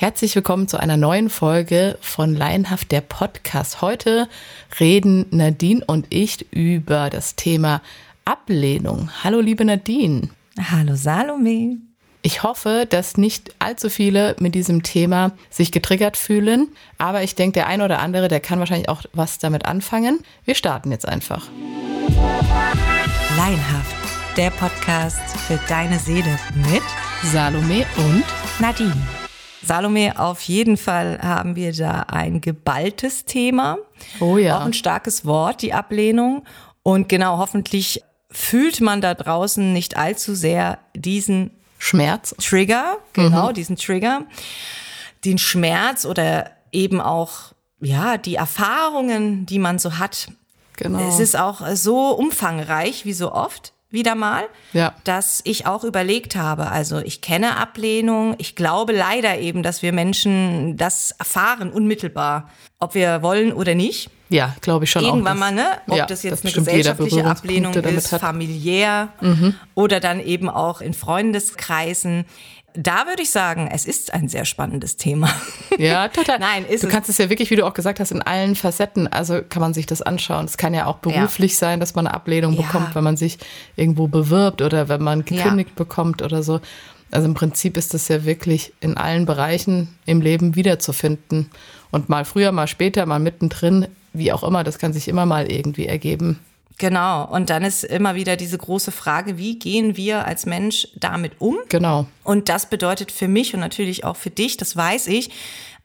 Herzlich willkommen zu einer neuen Folge von Leinhaft, der Podcast. Heute reden Nadine und ich über das Thema Ablehnung. Hallo liebe Nadine. Hallo Salome. Ich hoffe, dass nicht allzu viele mit diesem Thema sich getriggert fühlen. Aber ich denke, der ein oder andere, der kann wahrscheinlich auch was damit anfangen. Wir starten jetzt einfach. Leinhaft, der Podcast für deine Seele mit Salome und Nadine. Salome, auf jeden Fall haben wir da ein geballtes Thema. Oh ja. Auch ein starkes Wort, die Ablehnung. Und genau, hoffentlich fühlt man da draußen nicht allzu sehr diesen Schmerz. Trigger, genau, diesen Trigger. Den Schmerz oder eben auch, ja, die Erfahrungen, die man so hat. Genau. Es ist auch so umfangreich, wie so oft. Wieder mal, ja. Dass ich auch überlegt habe, also ich kenne Ablehnung, ich glaube leider eben, dass wir Menschen das erfahren unmittelbar, ob wir wollen oder nicht. Ja, glaube ich schon irgendwann auch. Irgendwann mal, ne? Ob ja, das jetzt das eine gesellschaftliche Ablehnung ist, familiär oder dann eben auch in Freundeskreisen. Da würde ich sagen, es ist ein sehr spannendes Thema. Ja, total. Nein, ist du kannst es ja wirklich, wie du auch gesagt hast, in allen Facetten, also kann man sich das anschauen. Es kann ja auch beruflich sein, dass man eine Ablehnung bekommt, wenn man sich irgendwo bewirbt oder wenn man gekündigt bekommt oder so. Also im Prinzip ist das ja wirklich in allen Bereichen im Leben wiederzufinden. Und mal früher, mal später, mal mittendrin, wie auch immer, das kann sich immer mal irgendwie ergeben. Genau. Und dann ist immer wieder diese große Frage, wie gehen wir als Mensch damit um? Genau. Und das bedeutet für mich und natürlich auch für dich, das weiß ich,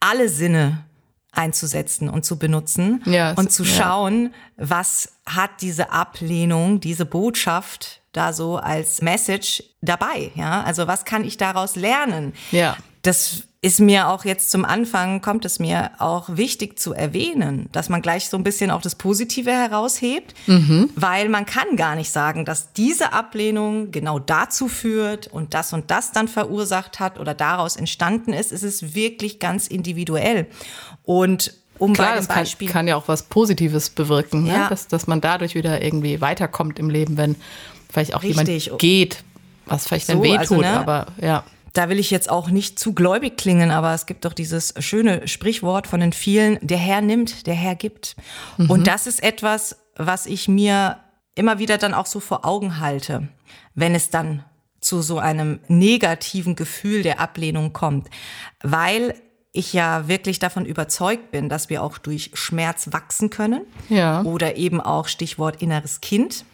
alle Sinne einzusetzen und zu benutzen und zu schauen, was hat diese Ablehnung, diese Botschaft da so als Message dabei? Ja, also was kann ich daraus lernen? Ja. Das ist mir auch jetzt zum Anfang, kommt es mir auch wichtig zu erwähnen, dass man gleich so ein bisschen auch das Positive heraushebt, weil man kann gar nicht sagen, dass diese Ablehnung genau dazu führt und das dann verursacht hat oder daraus entstanden ist. Es ist wirklich ganz individuell. Und klar, das kann ja auch was Positives bewirken, ne? Dass man dadurch wieder irgendwie weiterkommt im Leben, wenn vielleicht auch jemand geht, was vielleicht so, dann wehtut, also, ne? Aber ja. Da will ich jetzt auch nicht zu gläubig klingen, aber es gibt doch dieses schöne Sprichwort von den vielen, der Herr nimmt, der Herr gibt. Und das ist etwas, was ich mir immer wieder dann auch so vor Augen halte, wenn es dann zu so einem negativen Gefühl der Ablehnung kommt. Weil ich ja wirklich davon überzeugt bin, dass wir auch durch Schmerz wachsen können. Ja. Oder eben auch Stichwort inneres Kind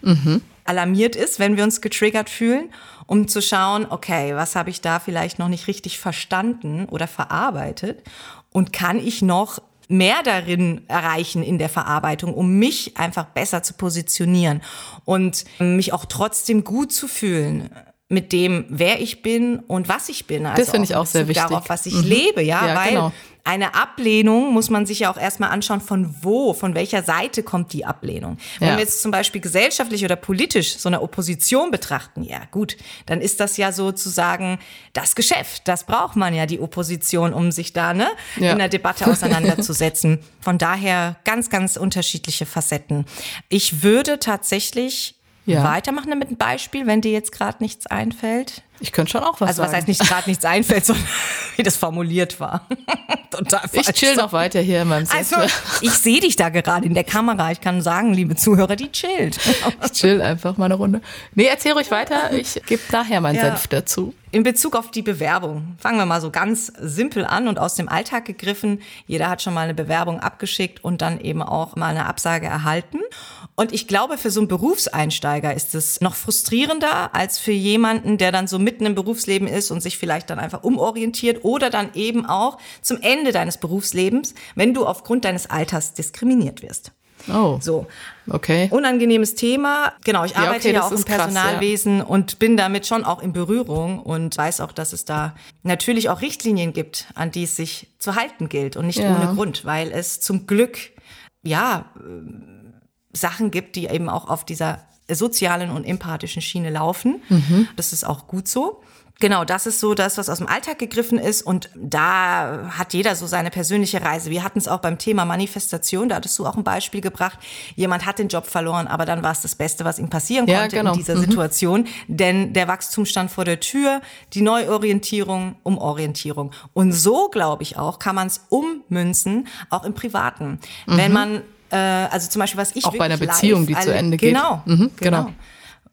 alarmiert ist, wenn wir uns getriggert fühlen, um zu schauen, okay, was habe ich da vielleicht noch nicht richtig verstanden oder verarbeitet und kann ich noch mehr darin erreichen in der Verarbeitung, um mich einfach besser zu positionieren und mich auch trotzdem gut zu fühlen mit dem, wer ich bin und was ich bin. Also das finde ich auch sehr wichtig. Darauf, was ich lebe, ja weil genau. Eine Ablehnung muss man sich ja auch erstmal anschauen, von welcher Seite kommt die Ablehnung. Wenn wir jetzt zum Beispiel gesellschaftlich oder politisch so eine Opposition betrachten, ja gut, dann ist das ja sozusagen das Geschäft. Das braucht man ja, die Opposition, um sich da in der Debatte auseinanderzusetzen. Von daher ganz, ganz unterschiedliche Facetten. Ich würde tatsächlich weitermachen mit einem Beispiel, wenn dir jetzt gerade nichts einfällt. Ich könnte schon auch was sagen. Also was heißt nicht gerade nichts einfällt, sondern wie das formuliert war. Ich chill noch weiter hier in meinem Sessel. Also ich sehe dich da gerade in der Kamera. Ich kann sagen, liebe Zuhörer, die chillt. Ich chill einfach mal eine Runde. Nee, erzähl ruhig weiter. Ich gebe nachher meinen Senf dazu. In Bezug auf die Bewerbung, fangen wir mal so ganz simpel an und aus dem Alltag gegriffen. Jeder hat schon mal eine Bewerbung abgeschickt und dann eben auch mal eine Absage erhalten. Und ich glaube, für so einen Berufseinsteiger ist es noch frustrierender als für jemanden, der dann so mitten im Berufsleben ist und sich vielleicht dann einfach umorientiert oder dann eben auch zum Ende deines Berufslebens, wenn du aufgrund deines Alters diskriminiert wirst. Oh, so. Okay. Unangenehmes Thema. Genau, ich arbeite ja auch im Personalwesen und bin damit schon auch in Berührung und weiß auch, dass es da natürlich auch Richtlinien gibt, an die es sich zu halten gilt und nicht ohne Grund, weil es zum Glück, Sachen gibt, die eben auch auf dieser sozialen und empathischen Schiene laufen. Mhm. Das ist auch gut so. Genau, das ist so das, was aus dem Alltag gegriffen ist, und da hat jeder so seine persönliche Reise. Wir hatten es auch beim Thema Manifestation, da hattest du auch ein Beispiel gebracht. Jemand hat den Job verloren, aber dann war es das Beste, was ihm passieren konnte, genau, in dieser Situation. Denn der Wachstum stand vor der Tür, die Neuorientierung, Umorientierung. Und so, glaube ich auch, kann man es ummünzen, auch im Privaten. Mhm. Wenn man, also zum Beispiel, was ich auch bei einer Beziehung, die zu Ende geht. Genau, mhm, genau.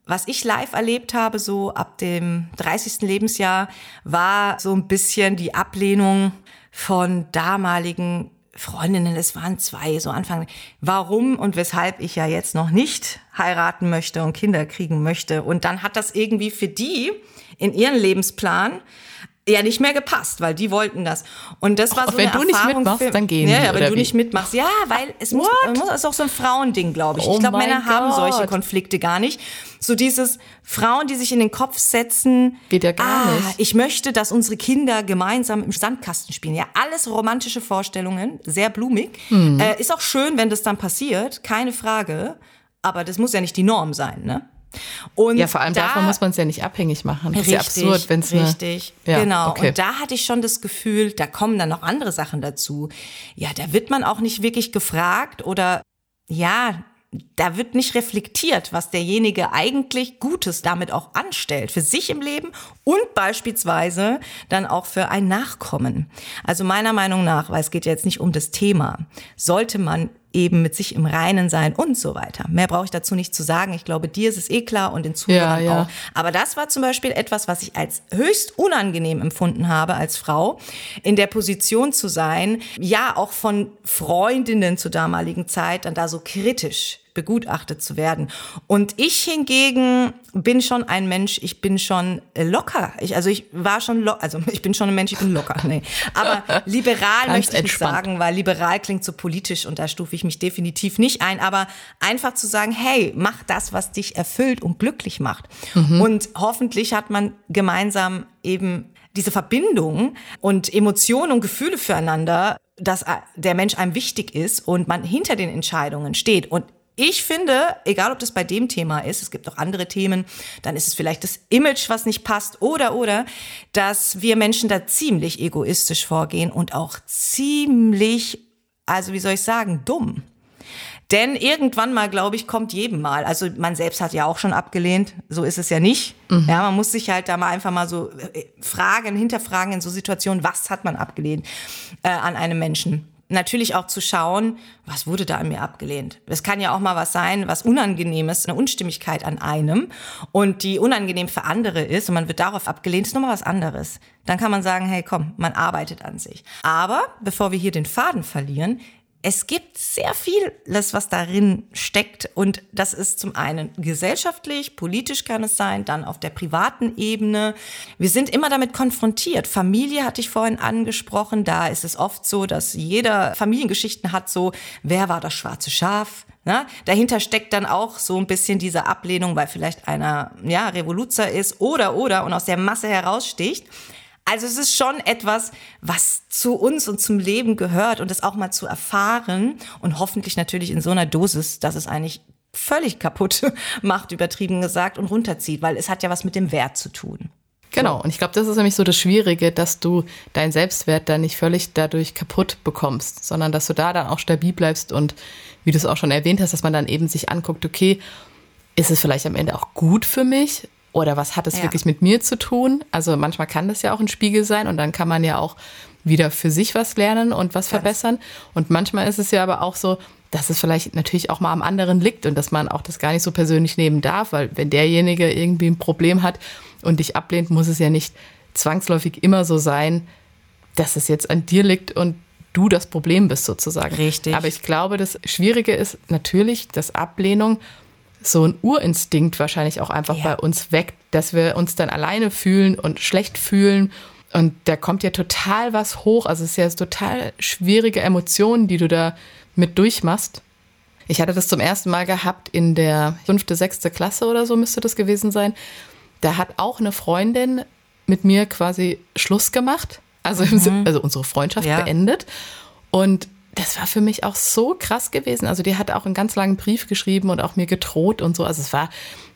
Was ich live erlebt habe, so ab dem 30. Lebensjahr, war so ein bisschen die Ablehnung von damaligen Freundinnen. Es waren zwei, so Anfang. Warum und weshalb ich ja jetzt noch nicht heiraten möchte und Kinder kriegen möchte. Und dann hat das irgendwie für die in ihren Lebensplan ja nicht mehr gepasst, weil die wollten das. Und das war so eine Erfahrung. Wenn du nicht mitmachst, dann gehen die. Ja, wenn du nicht mitmachst. Ja, weil es muss, das ist auch so ein Frauending, glaube ich. Ich glaube, Männer haben solche Konflikte gar nicht. So dieses Frauen, die sich in den Kopf setzen. Geht ja gar nicht. Ich möchte, dass unsere Kinder gemeinsam im Sandkasten spielen. Ja, alles romantische Vorstellungen, sehr blumig. Mhm. Ist auch schön, wenn das dann passiert, keine Frage. Aber das muss ja nicht die Norm sein, ne? Und ja, vor allem davon muss man es ja nicht abhängig machen. Das ist ja absurd, wenn es richtig, ja, genau. Okay. Und da hatte ich schon das Gefühl, da kommen dann noch andere Sachen dazu. Ja, da wird man auch nicht wirklich gefragt oder ja, da wird nicht reflektiert, was derjenige eigentlich Gutes damit auch anstellt. Für sich im Leben und beispielsweise dann auch für ein Nachkommen. Also meiner Meinung nach, weil es geht ja jetzt nicht um das Thema, sollte man eben mit sich im Reinen sein und so weiter. Mehr brauche ich dazu nicht zu sagen. Ich glaube, dir ist es eh klar und den Zuhörern auch. Aber das war zum Beispiel etwas, was ich als höchst unangenehm empfunden habe als Frau, in der Position zu sein, ja auch von Freundinnen zur damaligen Zeit dann da so kritisch begutachtet zu werden. Und ich hingegen bin schon ein Mensch, ich bin schon locker. Ich bin schon ein Mensch, ich bin locker. Nee. Aber liberal möchte ich nicht sagen, weil liberal klingt so politisch und da stufe ich mich definitiv nicht ein. Aber einfach zu sagen, hey, mach das, was dich erfüllt und glücklich macht. Mhm. Und hoffentlich hat man gemeinsam eben diese Verbindung und Emotionen und Gefühle füreinander, dass der Mensch einem wichtig ist und man hinter den Entscheidungen steht. Und ich finde, egal ob das bei dem Thema ist, es gibt auch andere Themen, dann ist es vielleicht das Image, was nicht passt oder, dass wir Menschen da ziemlich egoistisch vorgehen und auch ziemlich, dumm. Denn irgendwann mal, glaube ich, kommt jedem mal. Also man selbst hat ja auch schon abgelehnt, so ist es ja nicht. Mhm. Ja, man muss sich halt da mal einfach mal so hinterfragen in so Situationen, was hat man abgelehnt an einem Menschen. Natürlich auch zu schauen, was wurde da an mir abgelehnt. Es kann ja auch mal was sein, was Unangenehmes, eine Unstimmigkeit an einem und die unangenehm für andere ist und man wird darauf abgelehnt, ist nochmal was anderes. Dann kann man sagen, hey komm, man arbeitet an sich. Aber bevor wir hier den Faden verlieren, es gibt sehr vieles, was darin steckt, und das ist zum einen gesellschaftlich, politisch kann es sein, dann auf der privaten Ebene. Wir sind immer damit konfrontiert. Familie hatte ich vorhin angesprochen, da ist es oft so, dass jeder Familiengeschichten hat, so, wer war das schwarze Schaf? Na, dahinter steckt dann auch so ein bisschen diese Ablehnung, weil vielleicht einer Revoluzer ist oder und aus der Masse heraussticht. Also es ist schon etwas, was zu uns und zum Leben gehört, und das auch mal zu erfahren und hoffentlich natürlich in so einer Dosis, dass es eigentlich völlig kaputt macht, übertrieben gesagt, und runterzieht, weil es hat ja was mit dem Wert zu tun. Genau, und ich glaube, das ist nämlich so das Schwierige, dass du deinen Selbstwert dann nicht völlig dadurch kaputt bekommst, sondern dass du da dann auch stabil bleibst und, wie du es auch schon erwähnt hast, dass man dann eben sich anguckt, okay, ist es vielleicht am Ende auch gut für mich? Oder was hat es wirklich mit mir zu tun? Also manchmal kann das ja auch ein Spiegel sein und dann kann man ja auch wieder für sich was lernen und was verbessern. Und manchmal ist es ja aber auch so, dass es vielleicht natürlich auch mal am anderen liegt und dass man auch das gar nicht so persönlich nehmen darf, weil wenn derjenige irgendwie ein Problem hat und dich ablehnt, muss es ja nicht zwangsläufig immer so sein, dass es jetzt an dir liegt und du das Problem bist sozusagen. Richtig. Aber ich glaube, das Schwierige ist natürlich, dass Ablehnung so ein Urinstinkt wahrscheinlich auch einfach bei uns weckt, dass wir uns dann alleine fühlen und schlecht fühlen. Und da kommt ja total was hoch. Also es ist ja total schwierige Emotionen, die du da mit durchmachst. Ich hatte das zum ersten Mal gehabt in der 5., 6. Klasse oder so müsste das gewesen sein. Da hat auch eine Freundin mit mir quasi Schluss gemacht. Also unsere Freundschaft beendet. Und das war für mich auch so krass gewesen. Also die hat auch einen ganz langen Brief geschrieben und auch mir gedroht und so. Also es war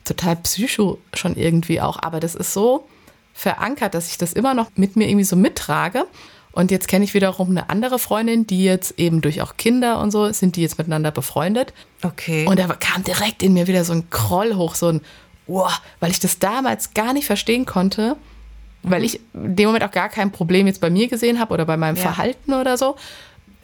total psycho schon irgendwie auch. Aber das ist so verankert, dass ich das immer noch mit mir irgendwie so mittrage. Und jetzt kenne ich wiederum eine andere Freundin, die jetzt eben durch auch Kinder und so, sind die jetzt miteinander befreundet. Okay. Und da kam direkt in mir wieder so ein Groll hoch, so ein, oh, weil ich das damals gar nicht verstehen konnte, weil ich in dem Moment auch gar kein Problem jetzt bei mir gesehen habe oder bei meinem Verhalten oder so.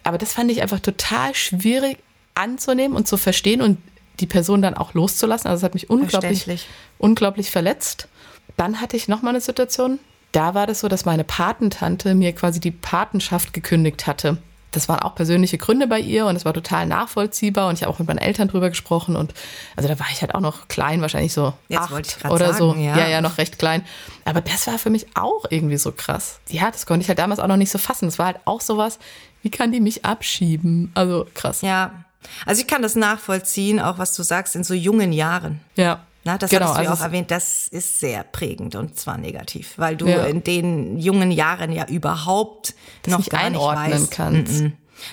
Aber das fand ich einfach total schwierig anzunehmen und zu verstehen und die Person dann auch loszulassen. Also es hat mich unglaublich verletzt. Dann hatte ich nochmal eine Situation, da war das so, dass meine Patentante mir quasi die Patenschaft gekündigt hatte. Das waren auch persönliche Gründe bei ihr und es war total nachvollziehbar und ich habe auch mit meinen Eltern drüber gesprochen und also da war ich halt auch noch klein, wahrscheinlich so 8 oder sagen, so. Ja, noch recht klein. Aber das war für mich auch irgendwie so krass. Ja, das konnte ich halt damals auch noch nicht so fassen. Das war halt auch sowas, wie kann die mich abschieben? Also krass. Ja, also ich kann das nachvollziehen, auch was du sagst, in so jungen Jahren. Ja. Na, das hattest du ja auch erwähnt, das ist sehr prägend und zwar negativ, weil du in den jungen Jahren ja überhaupt das noch gar nicht einordnen kannst.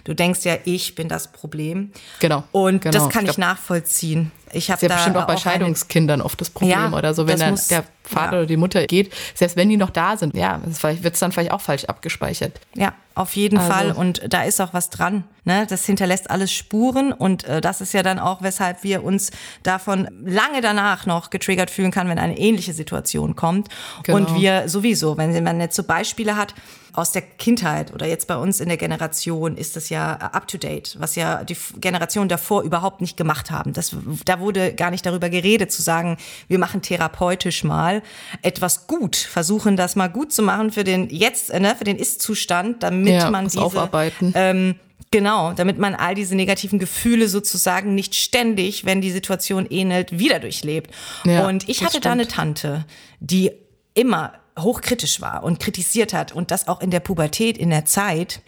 Du denkst ja, ich bin das Problem. Genau. Und das kann ich nachvollziehen. Ich habe da bestimmt auch bei Scheidungskindern oft das Problem oder so, wenn dann der Vater oder die Mutter geht, selbst wenn die noch da sind, wird es dann vielleicht auch falsch abgespeichert. Ja, auf jeden Fall und da ist auch was dran. Ne? Das hinterlässt alles Spuren und das ist ja dann auch, weshalb wir uns davon lange danach noch getriggert fühlen kann, wenn eine ähnliche Situation kommt. Genau. Und wir sowieso, wenn man jetzt so Beispiele hat aus der Kindheit oder jetzt bei uns in der Generation, ist das ja up-to-date, was ja die Generation davor überhaupt nicht gemacht haben. Da wurde gar nicht darüber geredet, zu sagen, wir machen therapeutisch mal etwas gut, versuchen das mal gut zu machen für den Ist-Zustand, damit man diese aufarbeiten. Damit man all diese negativen Gefühle sozusagen nicht ständig, wenn die Situation ähnelt, wieder durchlebt. Ja, und ich hatte da eine Tante, die immer hochkritisch war und kritisiert hat und das auch in der Pubertät, in der Zeit,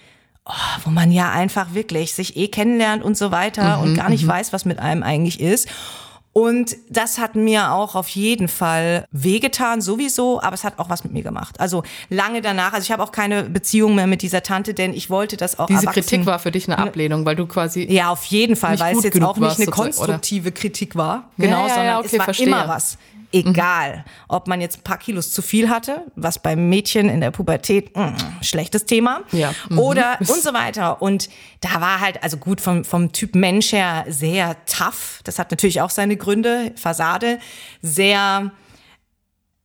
wo man ja einfach wirklich sich kennenlernt und so weiter und gar nicht weiß, was mit einem eigentlich ist. Und das hat mir auch auf jeden Fall wehgetan, sowieso, aber es hat auch was mit mir gemacht. Also lange danach, also ich habe auch keine Beziehung mehr mit dieser Tante, denn ich wollte das auch erwachsen. Diese Kritik war für dich eine Ablehnung, weil du quasi ja, auf jeden Fall, weil es jetzt auch nicht eine konstruktive Kritik war, sondern es war immer was. Egal, ob man jetzt ein paar Kilos zu viel hatte, was bei Mädchen in der Pubertät, schlechtes Thema, oder und so weiter. Und da war halt, also gut, vom Typ Mensch her sehr tough, das hat natürlich auch seine Gründe, Fassade,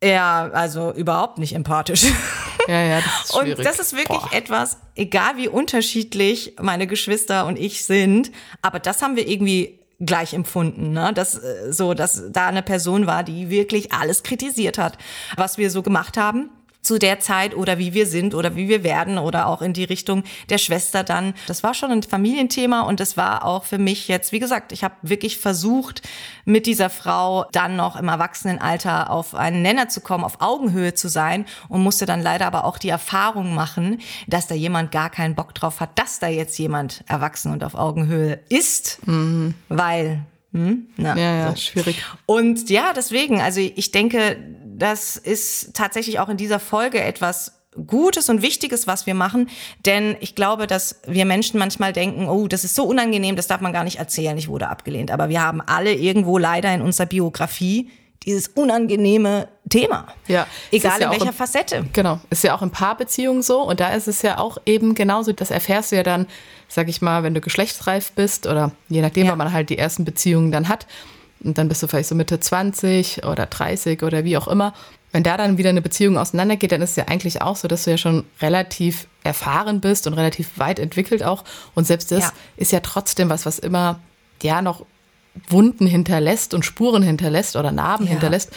also überhaupt nicht empathisch. Ja, das ist schwierig. Und das ist wirklich etwas, egal wie unterschiedlich meine Geschwister und ich sind, aber das haben wir irgendwie gleich empfunden, ne? Dass da eine Person war, die wirklich alles kritisiert hat, was wir so gemacht haben zu der Zeit oder wie wir sind oder wie wir werden oder auch in die Richtung der Schwester dann. Das war schon ein Familienthema und das war auch für mich jetzt, wie gesagt, ich habe wirklich versucht, mit dieser Frau dann noch im Erwachsenenalter auf einen Nenner zu kommen, auf Augenhöhe zu sein und musste dann leider aber auch die Erfahrung machen, dass da jemand gar keinen Bock drauf hat, dass da jetzt jemand erwachsen und auf Augenhöhe ist, weil schwierig. Und ja, deswegen, also ich denke, das ist tatsächlich auch in dieser Folge etwas Gutes und Wichtiges, was wir machen, denn ich glaube, dass wir Menschen manchmal denken, oh, das ist so unangenehm, das darf man gar nicht erzählen, ich wurde abgelehnt. Aber wir haben alle irgendwo leider in unserer Biografie dieses unangenehme Thema, egal in welcher Facette. Genau, ist ja auch in Paarbeziehungen so und da ist es ja auch eben genauso, das erfährst du ja dann, sag ich mal, wenn du geschlechtsreif bist oder je nachdem, wann man halt die ersten Beziehungen dann hat. Und dann bist du vielleicht so Mitte 20 oder 30 oder wie auch immer. Wenn da dann wieder eine Beziehung auseinandergeht, dann ist es ja eigentlich auch so, dass du ja schon relativ erfahren bist und relativ weit entwickelt auch. Und selbst das ist ja trotzdem was immer noch Wunden hinterlässt und Spuren hinterlässt oder Narben hinterlässt.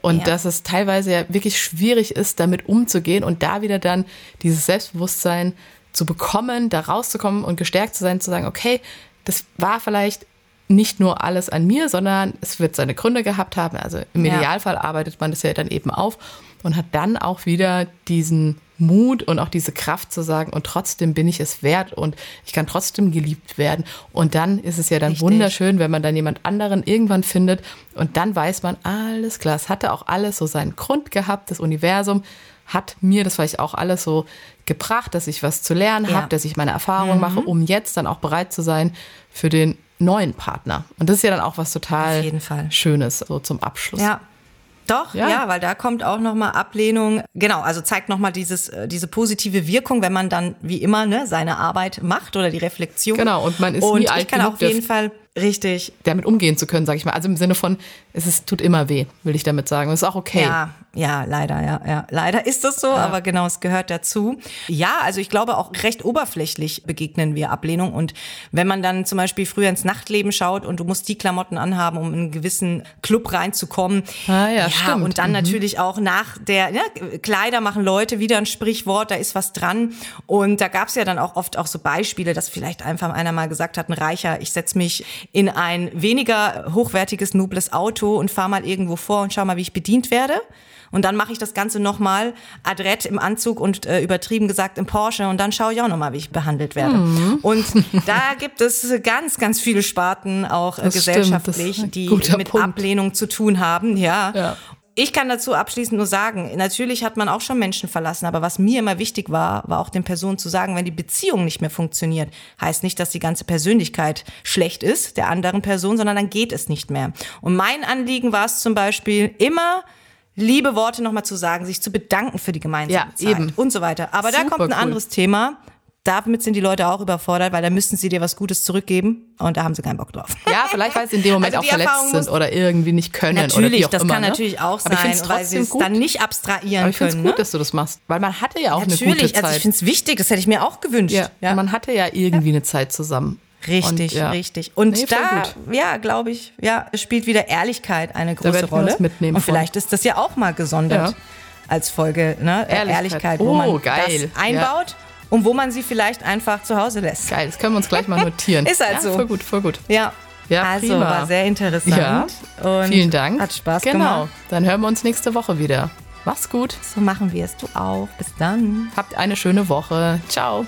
Und dass es teilweise ja wirklich schwierig ist, damit umzugehen und da wieder dann dieses Selbstbewusstsein zu bekommen, da rauszukommen und gestärkt zu sein, zu sagen, okay, das war vielleicht nicht nur alles an mir, sondern es wird seine Gründe gehabt haben. Also im Idealfall arbeitet man das ja dann eben auf und hat dann auch wieder diesen Mut und auch diese Kraft zu sagen, und trotzdem bin ich es wert und ich kann trotzdem geliebt werden. Und dann ist es ja dann wunderschön, wenn man dann jemand anderen irgendwann findet und dann weiß man, alles klar, es hatte auch alles so seinen Grund gehabt, das Universum hat mir, das weiß ich auch alles so gebracht, dass ich was zu lernen habe, dass ich meine Erfahrungen mache, um jetzt dann auch bereit zu sein für den neuen Partner. Und das ist ja dann auch was total Schönes, so zum Abschluss. Ja. Doch, ja, weil da kommt auch nochmal Ablehnung. Genau, also zeigt nochmal diese positive Wirkung, wenn man dann wie immer seine Arbeit macht oder die Reflexion. Genau, und man ist nie alt genug, auf jeden Fall richtig damit umgehen zu können, sage ich mal. Also im Sinne von, es tut immer weh, will ich damit sagen. Das ist auch okay. Ja, leider, ja. Leider ist das so, aber genau, es gehört dazu. Ja, also ich glaube, auch recht oberflächlich begegnen wir Ablehnung. Und wenn man dann zum Beispiel früher ins Nachtleben schaut und du musst die Klamotten anhaben, um in einen gewissen Club reinzukommen. Ja, stimmt. Und dann natürlich auch nach der, Kleider machen Leute, wieder ein Sprichwort, da ist was dran. Und da gab es ja dann auch oft auch so Beispiele, dass vielleicht einfach einer mal gesagt hat, ein Reicher, ich setze mich in ein weniger hochwertiges, nobles Auto und fahre mal irgendwo vor und schau mal, wie ich bedient werde. Und dann mache ich das Ganze nochmal adrett im Anzug und übertrieben gesagt im Porsche und dann schaue ich auch nochmal, wie ich behandelt werde. Mhm. Und da gibt es ganz, ganz viele Sparten auch gesellschaftlich, die mit Ablehnung zu tun haben. Ja. Ich kann dazu abschließend nur sagen, natürlich hat man auch schon Menschen verlassen, aber was mir immer wichtig war, war auch den Personen zu sagen, wenn die Beziehung nicht mehr funktioniert, heißt nicht, dass die ganze Persönlichkeit schlecht ist der anderen Person, sondern dann geht es nicht mehr. Und mein Anliegen war es zum Beispiel immer, liebe Worte nochmal zu sagen, sich zu bedanken für die gemeinsame Zeit und so weiter. Aber da kommt ein anderes Thema. Damit sind die Leute auch überfordert, weil da müssten sie dir was Gutes zurückgeben und da haben sie keinen Bock drauf. Ja, vielleicht weil sie in dem Moment also auch verletzt sind oder irgendwie nicht können oder wie auch immer. Natürlich, das kann natürlich auch sein, weil sie es dann nicht abstrahieren können. Aber ich finde es gut, dass du das machst, weil man hatte ja auch eine gute Zeit. Natürlich, also ich finde es wichtig, das hätte ich mir auch gewünscht. Ja. Man hatte ja irgendwie eine Zeit zusammen. Richtig, richtig. Und glaube ich, spielt wieder Ehrlichkeit eine große Rolle. Und vielleicht ist das ja auch mal gesondert als Folge, Ehrlichkeit, wo man das einbaut und wo man sie vielleicht einfach zu Hause lässt. Geil, das können wir uns gleich mal notieren. Ist halt so. Voll gut. Ja, also prima. War sehr interessant. Ja, und vielen Dank. Hat Spaß gemacht. Genau, dann hören wir uns nächste Woche wieder. Mach's gut. So machen wir es, du auch. Bis dann. Habt eine schöne Woche. Ciao.